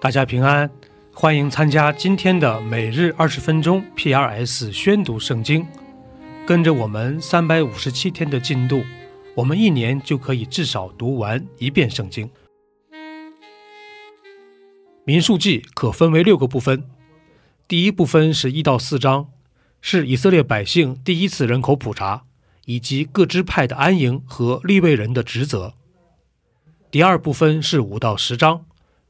大家平安，欢迎参加今天的每日20分钟 PRS 宣读圣经。跟着我们357天的进度，我们一年就可以至少读完一遍圣经。民数记可分为6个部分。第一部分是1到4章，是以色列百姓第一次人口普查，以及各支派的安营和利未人的职责。第二部分是5到10章，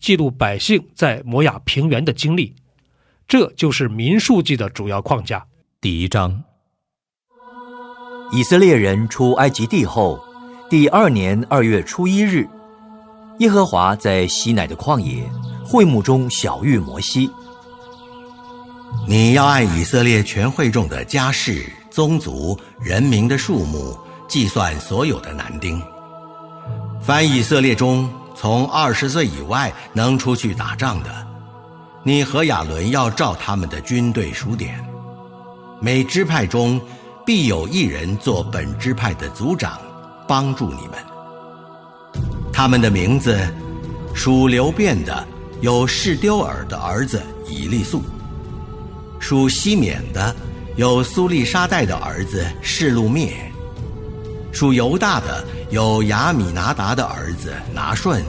记录百姓在摩亚平原的经历。这就是民数记的主要框架。第一章，以色列人出埃及地后，第2年2月初1日，耶和华在西乃的旷野会幕中晓谕摩西：你要按以色列全会众的家世、宗族、人民的数目，计算所有的男丁。凡以色列中从20岁以外能出去打仗的，你和亚伦要照他们的军队数点。每支派中必有一人做本支派的族长，帮助你们。他们的名字，属流便的有示丢尔的儿子以利素；属西缅的有苏利沙代的儿子示路灭；属犹大的有亚米拿达的儿子拿顺；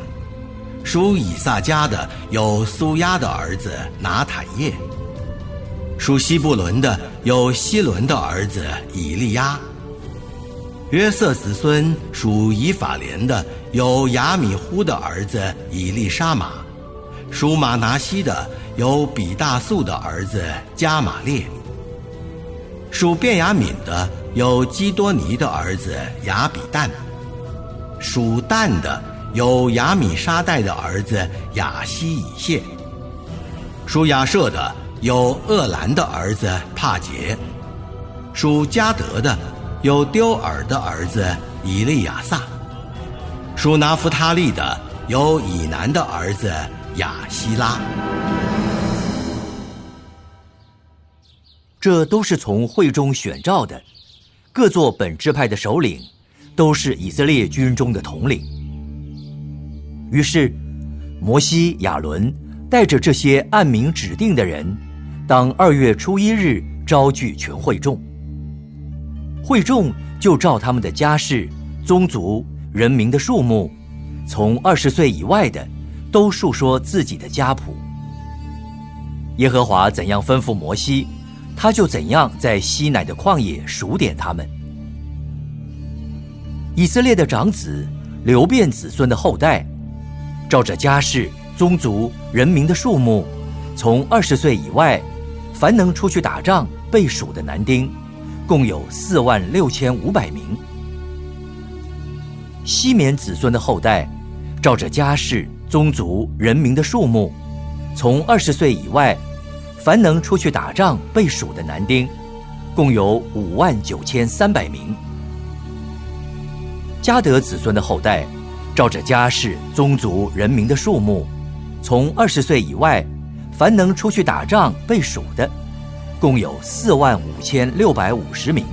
属以萨迦的有苏押的儿子拿坦叶；属西布伦的有希伦的儿子以利押；约瑟子孙属以法莲的有亚米忽的儿子以利沙玛；属马拿西的有比大素的儿子加玛列；属便雅悯的有基多尼的儿子雅比但；属但的有亚米沙代的儿子雅西以谢；属亚舍的有厄兰的儿子帕杰；属加德的有丢尔的儿子以利亚撒；属拿弗他利的有以南的儿子雅西拉。这都是从会中选召的，各做本支派的首领，都是以色列军中的统领。于是摩西、亚伦带着这些按名指定的人，当2月初1日召聚全会众，会众就照他们的家世、宗族、人民的数目，从20岁以外的都述说自己的家谱。耶和华怎样吩咐摩西，他就怎样在西乃的旷野数点他们。以色列的长子、流便子孙的后代，照着家世、宗族、人民的数目，从20岁以外，凡能出去打仗被数的男丁，共有46500名。西缅子孙的后代，照着家世、宗族、人民的数目，从20岁以外，凡能出去打仗被数的男丁，共有59300名。加德子孙的后代，照着家世、宗族、人民的数目，从20岁以外，凡能出去打仗被数的，共有45650名。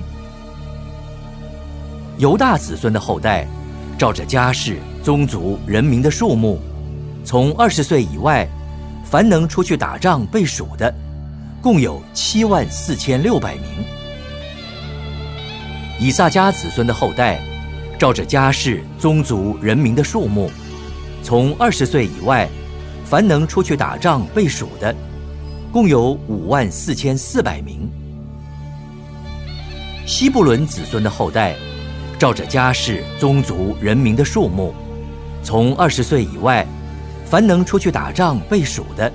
犹大子孙的后代，照着家世、宗族、人民的数目，从20岁以外，凡能出去打仗被数的，共有74600名。以萨迦子孙的后代，照着家世、宗族、人民的数目，从20岁以外，凡能出去打仗被数的，共有54400名。西布伦子孙的后代，照着家世、宗族、人民的数目，从20岁以外，凡能出去打仗被数的，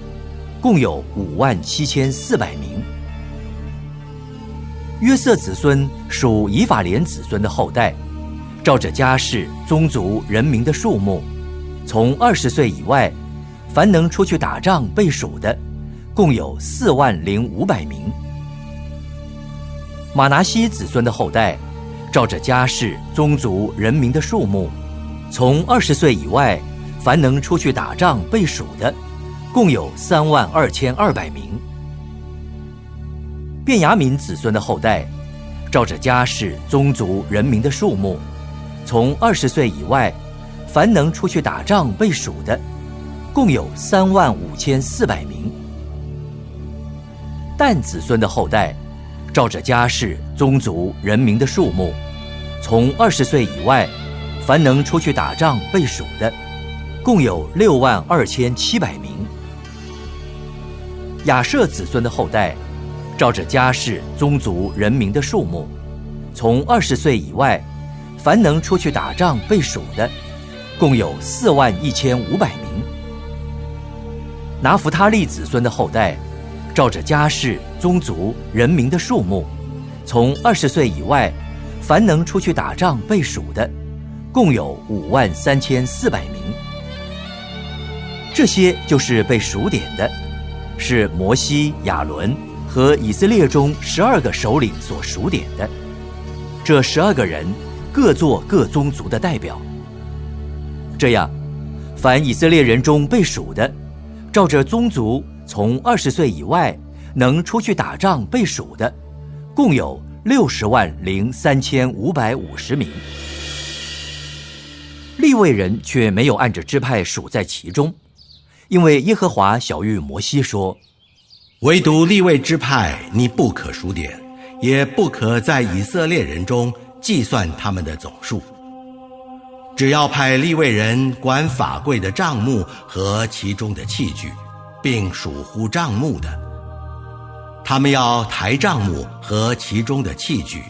共有57400名。约瑟子孙属以法莲子孙的后代，照着家世、宗族、人民的数目，从20岁以外，凡能出去打仗被数的，共有40500名。马拿西子孙的后代，照着家世、宗族、人民的数目，从20岁以外，凡能出去打仗被数的，共有32200名。便雅悯子孙的后代，照着家世、宗族、人民的数目，从20岁以外，凡能出去打仗被数的，共有35400名。但子孙的后代，照着家世、宗族、人民的数目，从20岁以外，凡能出去打仗被数的，共有62700名。亚舍子孙的后代，照着家世、宗族、人民的数目，从20岁以外，凡能出去打仗被数的，共有41500名。拿弗他利子孙的后代，照着家世、宗族、人民的数目，从20岁以外，凡能出去打仗被数的，共有53400名。这些就是被数点的，是摩西、亚伦和以色列中12个首领所数点的。这12个人各做各宗族的代表。这样，凡以色列人中被数的，照着宗族从20岁以外能出去打仗被数的，共有603550名。利未人却没有按着支派数在其中，因为耶和华晓谕摩西说：唯独利未支派你不可数点，也不可在以色列人中计算他们的总数，只要派利未人管法柜的帐幕和其中的器具，并属乎帐幕的，他们要抬帐幕和其中的器具，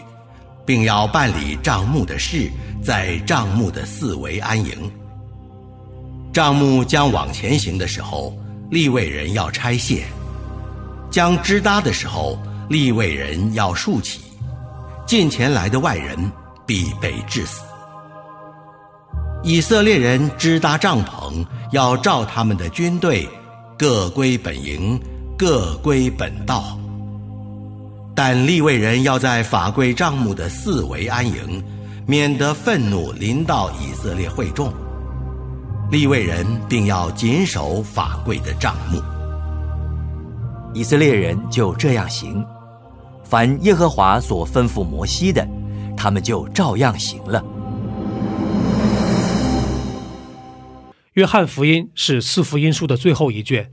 并要办理帐幕的事，在帐幕的四围安营。帐幕将往前行的时候，利未人要拆卸；将支搭的时候，利未人要竖起。近前来的外人必被致死。以色列人支搭帐篷，要照他们的军队，各归本营，各归本道。但利未人要在法柜帐幕的四围安营，免得愤怒临到以色列会众。利未人并要谨守法柜的帐幕。以色列人就这样行，凡耶和华所吩咐摩西的，他们就照样行了。约翰福音是四福音书的最后一卷，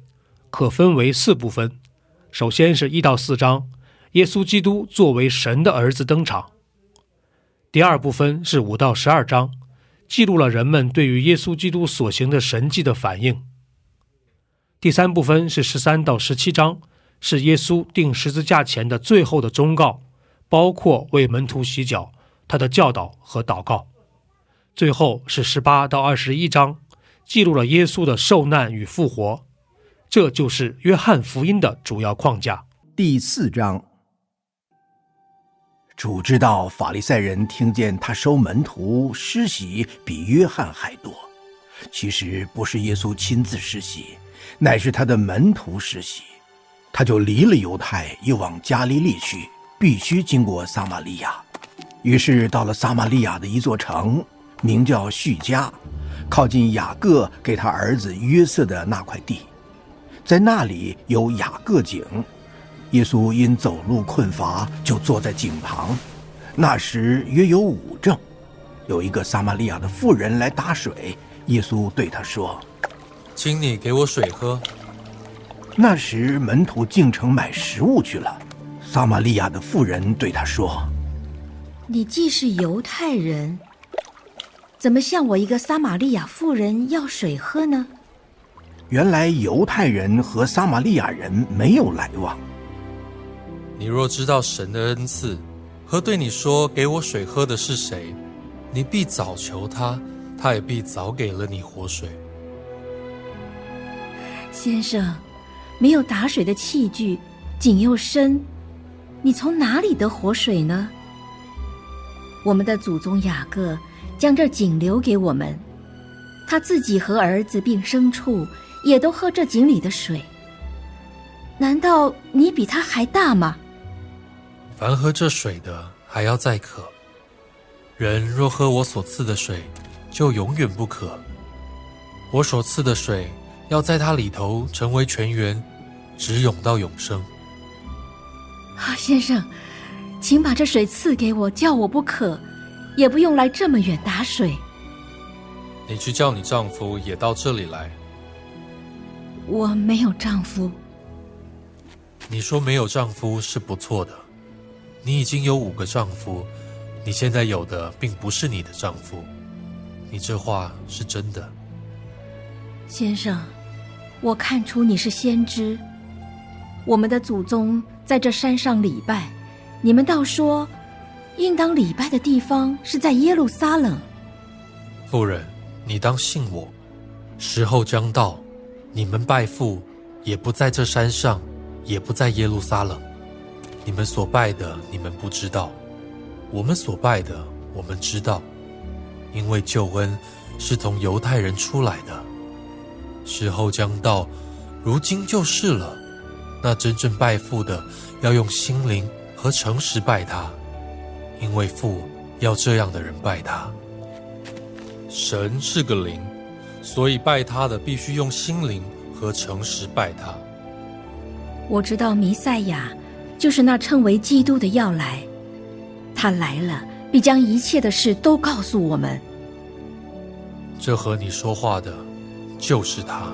可分为4部分。首先是1到4章，耶稣基督作为神的儿子登场。第二部分是5到12章，记录了人们对于耶稣基督所行的神迹的反应。第三部分是13到17章。是耶稣钉十字架前的最后的忠告，包括为门徒洗脚、他的教导和祷告。最后是18到21章，记录了耶稣的受难与复活。这就是约翰福音的主要框架。第4章，主知道法利赛人听见他收门徒施洗比约翰还多，其实不是耶稣亲自施洗，乃是他的门徒施洗。他就离了犹太，又往加利利去，必须经过撒玛利亚。于是到了撒玛利亚的一座城，名叫叙加，靠近雅各给他儿子约瑟的那块地。在那里有雅各井，耶稣因走路困乏，就坐在井旁。那时约有5正，有一个撒玛利亚的妇人来打水，耶稣对他说：请你给我水喝。那时门徒进城买食物去了，撒玛利亚的妇人对他说：你既是犹太人，怎么向我一个撒玛利亚妇人要水喝呢？原来犹太人和撒玛利亚人没有来往。你若知道神的恩赐和对你说给我水喝的是谁，你必早求他，他也必早给了你活水。先生，没有打水的器具，井又深，你从哪里得活水呢？我们的祖宗雅各将这井留给我们，他自己和儿子并牲畜也都喝这井里的水。难道你比他还大吗？凡喝这水的还要再渴，人若喝我所赐的水，就永远不渴。我所赐的水要在它里头成为泉源，直涌到永生。啊，先生，请把这水赐给我，叫我不渴，也不用来这么远打水。你去叫你丈夫也到这里来。我没有丈夫。你说没有丈夫是不错的，你已经有5个丈夫，你现在有的并不是你的丈夫，你这话是真的。先生，我看出你是先知，我们的祖宗在这山上礼拜，你们倒说应当礼拜的地方是在耶路撒冷。妇人，你当信我，时候将到，你们拜父也不在这山上，也不在耶路撒冷。你们所拜的你们不知道，我们所拜的我们知道，因为救恩是从犹太人出来的。时候将到，如今就是了。那真正拜父的要用心灵和诚实拜他，因为父要这样的人拜他。神是个灵，所以拜他的必须用心灵和诚实拜他。我知道弥赛亚就是那称为基督的要来，他来了必将一切的事都告诉我们。这和你说话的就是他。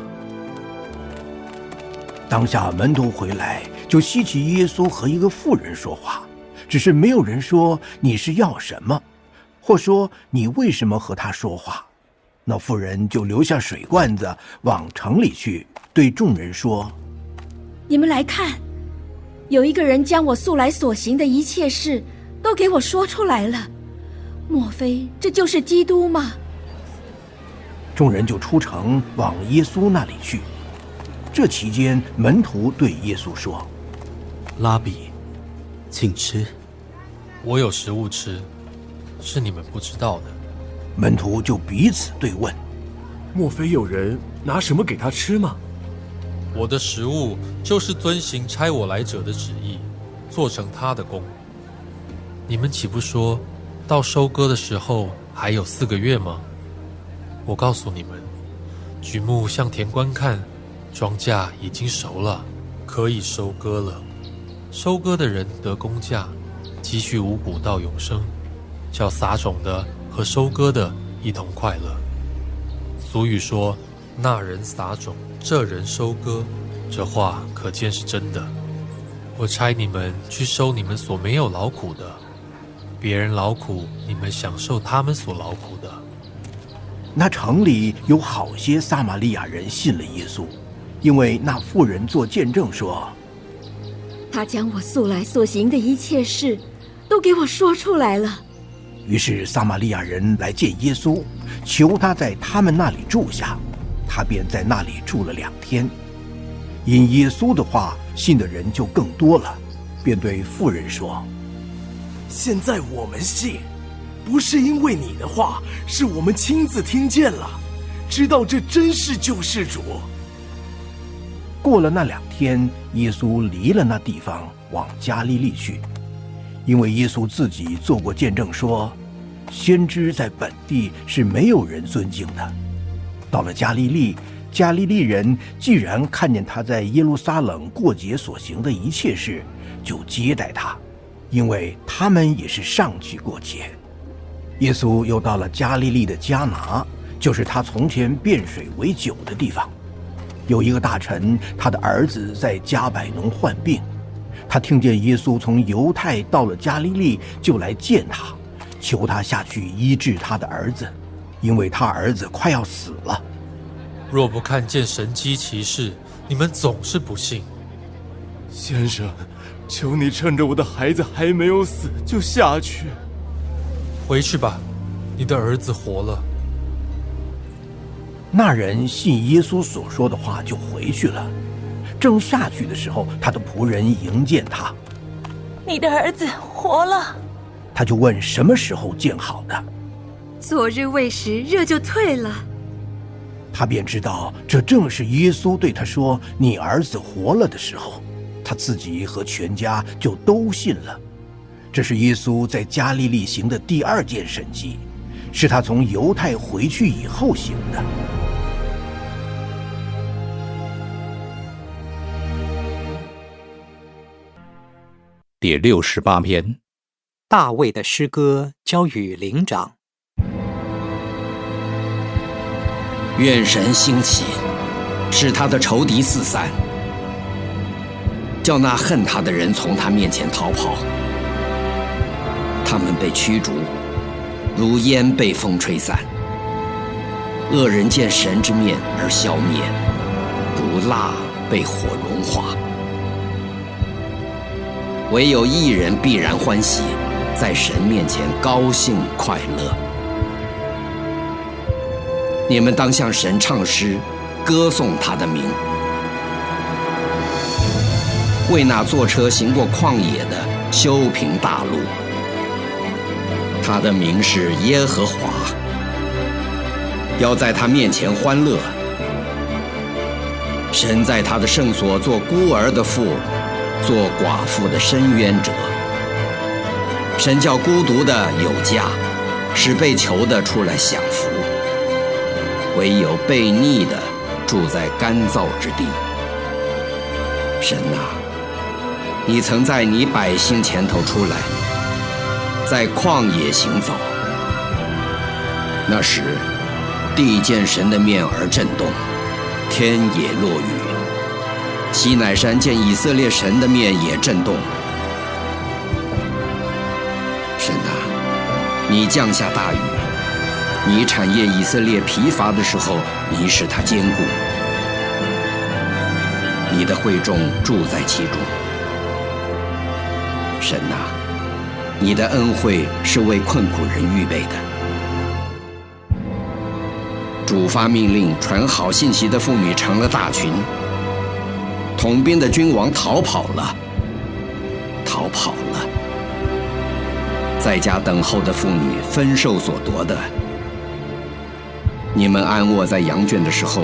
当下门徒回来，就希奇耶稣和一个妇人说话，只是没有人说你是要什么，或说你为什么和他说话。那妇人就留下水罐子往城里去，对众人说：你们来看，有一个人将我素来所行的一切事都给我说出来了，莫非这就是基督吗？众人就出城往耶稣那里去。这期间，门徒对耶稣说：拉比，请吃。我有食物吃，是你们不知道的。门徒就彼此对问：莫非有人拿什么给他吃吗？我的食物就是遵行差我来者的旨意，做成他的工。你们岂不说到收割的时候还有4个月吗？我告诉你们，举目向田观看，庄稼已经熟了，可以收割了。收割的人得工价，积蓄五谷到永生，叫撒种的和收割的一同快乐。俗语说，那人撒种，这人收割，这话可见是真的。我差你们去收你们所没有劳苦的，别人劳苦，你们享受他们所劳苦的。那城里有好些撒玛利亚人信了耶稣，因为那妇人做见证说：他将我素来所行的一切事都给我说出来了。于是撒玛利亚人来见耶稣，求他在他们那里住下，他便在那里住了2天。因耶稣的话，信的人就更多了，便对妇人说：现在我们信，不是因为你的话，是我们亲自听见了，知道这真是救世主。过了那2天，耶稣离了那地方，往加利利去，因为耶稣自己做过见证说，先知在本地是没有人尊敬的。到了加利利，加利利人既然看见他在耶路撒冷过节所行的一切事，就接待他，因为他们也是上去过节。耶稣又到了加利利的迦拿，就是他从前变水为酒的地方。有一个大臣，他的儿子在加百农患病，他听见耶稣从犹太到了加利利，就来见他，求他下去医治他的儿子，因为他儿子快要死了。若不看见神迹奇事，你们总是不信。先生，求你趁着我的孩子还没有死就下去。回去吧，你的儿子活了。那人信耶稣所说的话，就回去了。正下去的时候，他的仆人迎见他：你的儿子活了。他就问什么时候见好的。昨日未时，热就退了。他便知道这正是耶稣对他说你儿子活了的时候，他自己和全家就都信了。这是耶稣在加利利行的第二件神迹，是他从犹太回去以后行的。第68篇，大卫的诗歌交与伶长。愿神兴起，使他的仇敌四散，叫那恨他的人从他面前逃跑。他们被驱逐，如烟被风吹散。恶人见神之面而消灭，如蜡被火融化。唯有义人必然欢喜，在神面前高兴快乐。你们当向神唱诗，歌颂他的名，为那坐车行过旷野的修平大路。他的名是耶和华，要在他面前欢乐。神在他的圣所做孤儿的父，做寡妇的伸冤者。神叫孤独的有家，使被囚的出来享福。唯有悖逆的住在干燥之地。神啊，你曾在你百姓前头出来，在旷野行走。那时地见神的面而震动，天也落雨。西乃山见以色列神的面也震动。神啊，你降下大雨，你产业以色列疲乏的时候，你使它坚固。你的会众住在其中。神啊，你的恩惠是为困苦人预备的。主发命令，传好信息的妇女成了大群。统兵的君王逃跑了，逃跑了。在家等候的妇女分受所夺的。你们安卧在羊圈的时候，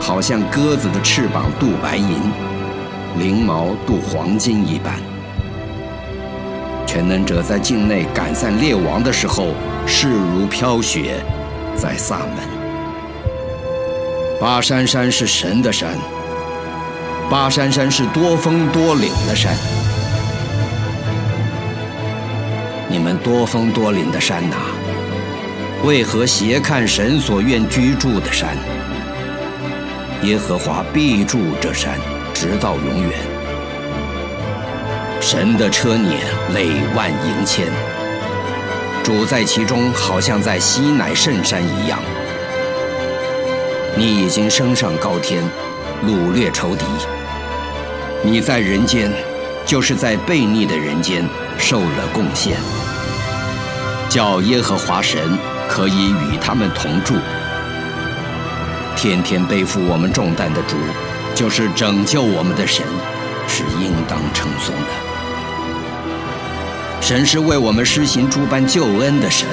好像鸽子的翅膀镀白银，翎毛镀黄金一般。全能者在境内赶散列王的时候，势如飘雪，在撒门。巴珊山是神的山，巴珊山是多风多岭的山。你们多风多岭的山哪，为何斜看神所愿居住的山？耶和华必住这山，直到永远。神的车辇累万盈千，主在其中，好像在西乃圣山一样。你已经升上高天，掳掠仇敌。你在人间，就是在悖逆的人间受了贡献，叫耶和华神可以与他们同住。天天背负我们重担的主，就是拯救我们的神，是应当称颂的。神是为我们施行诸般救恩的神。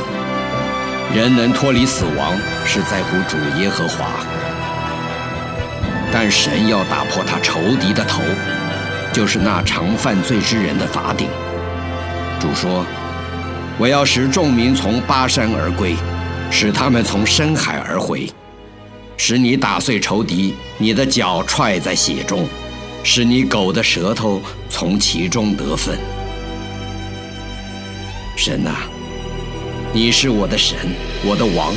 人能脱离死亡，是在乎主耶和华。但神要打破他仇敌的头，就是那常犯罪之人的法顶。主说，我要使众民从巴山而归，使他们从深海而回，使你打碎仇敌，你的脚踹在血中，使你狗的舌头从其中得分。神啊，你是我的神，我的王。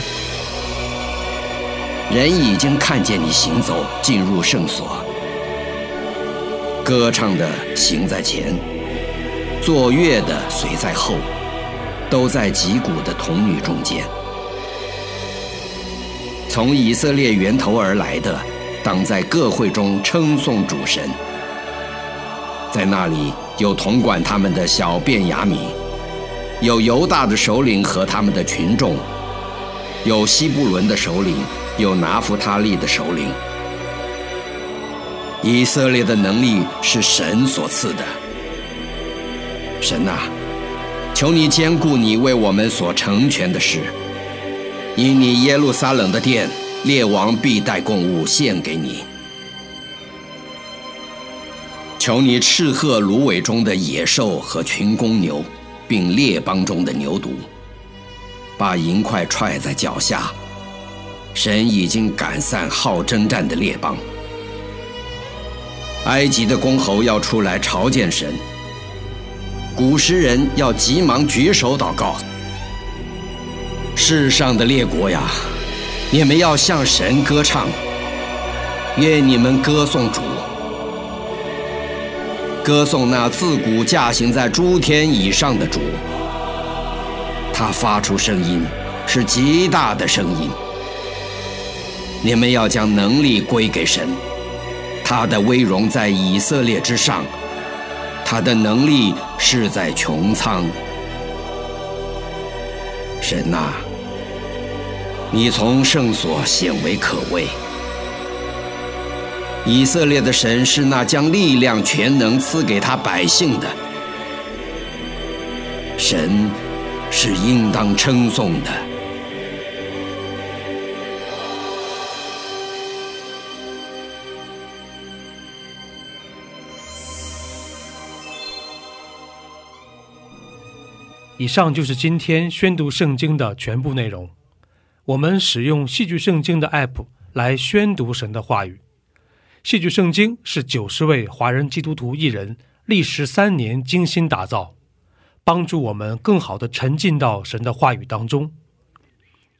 人已经看见你行走，进入圣所。歌唱的行在前，作乐的随在后，都在击鼓的童女中间。从以色列源头而来的，当在各会中称颂主神。在那里有统管他们的小便雅悯，有犹大的首领和他们的群众，有西布伦的首领，有拿弗他利的首领。以色列的能力是神所赐的。神啊，求你兼顾你为我们所成全的事。以你耶路撒冷的殿，列王必带贡物献给你。求你斥喝芦苇中的野兽和群公牛，并列邦中的牛犊，把银块踹在脚下。神已经赶散好征战的列邦。埃及的公侯要出来朝见神，古时人要急忙举手祷告。世上的列国呀，你们要向神歌唱，愿你们歌颂主，歌颂那自古驾行在诸天以上的主。他发出声音，是极大的声音。你们要将能力归给神，他的威荣在以色列之上，他的能力是在穹苍。神呐、啊，你从圣所显为可畏。以色列的神是那将力量全能赐给他百姓的神，是应当称颂的。以上就是今天宣读圣经的全部内容。我们使用戏剧圣经的 App 来宣读神的话语。戏剧圣经是90位华人基督徒艺人历时3年精心打造，帮助我们更好地沉浸到神的话语当中。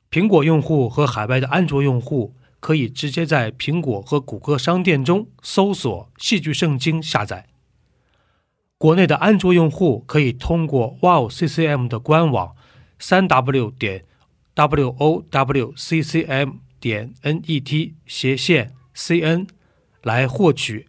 苹果用户和海外的安卓用户可以直接在苹果和谷歌商店中搜索戏剧圣经下载。国内的安卓用户可以通过 WOWCCM 的官网 www.wowccm.net/cn 来获取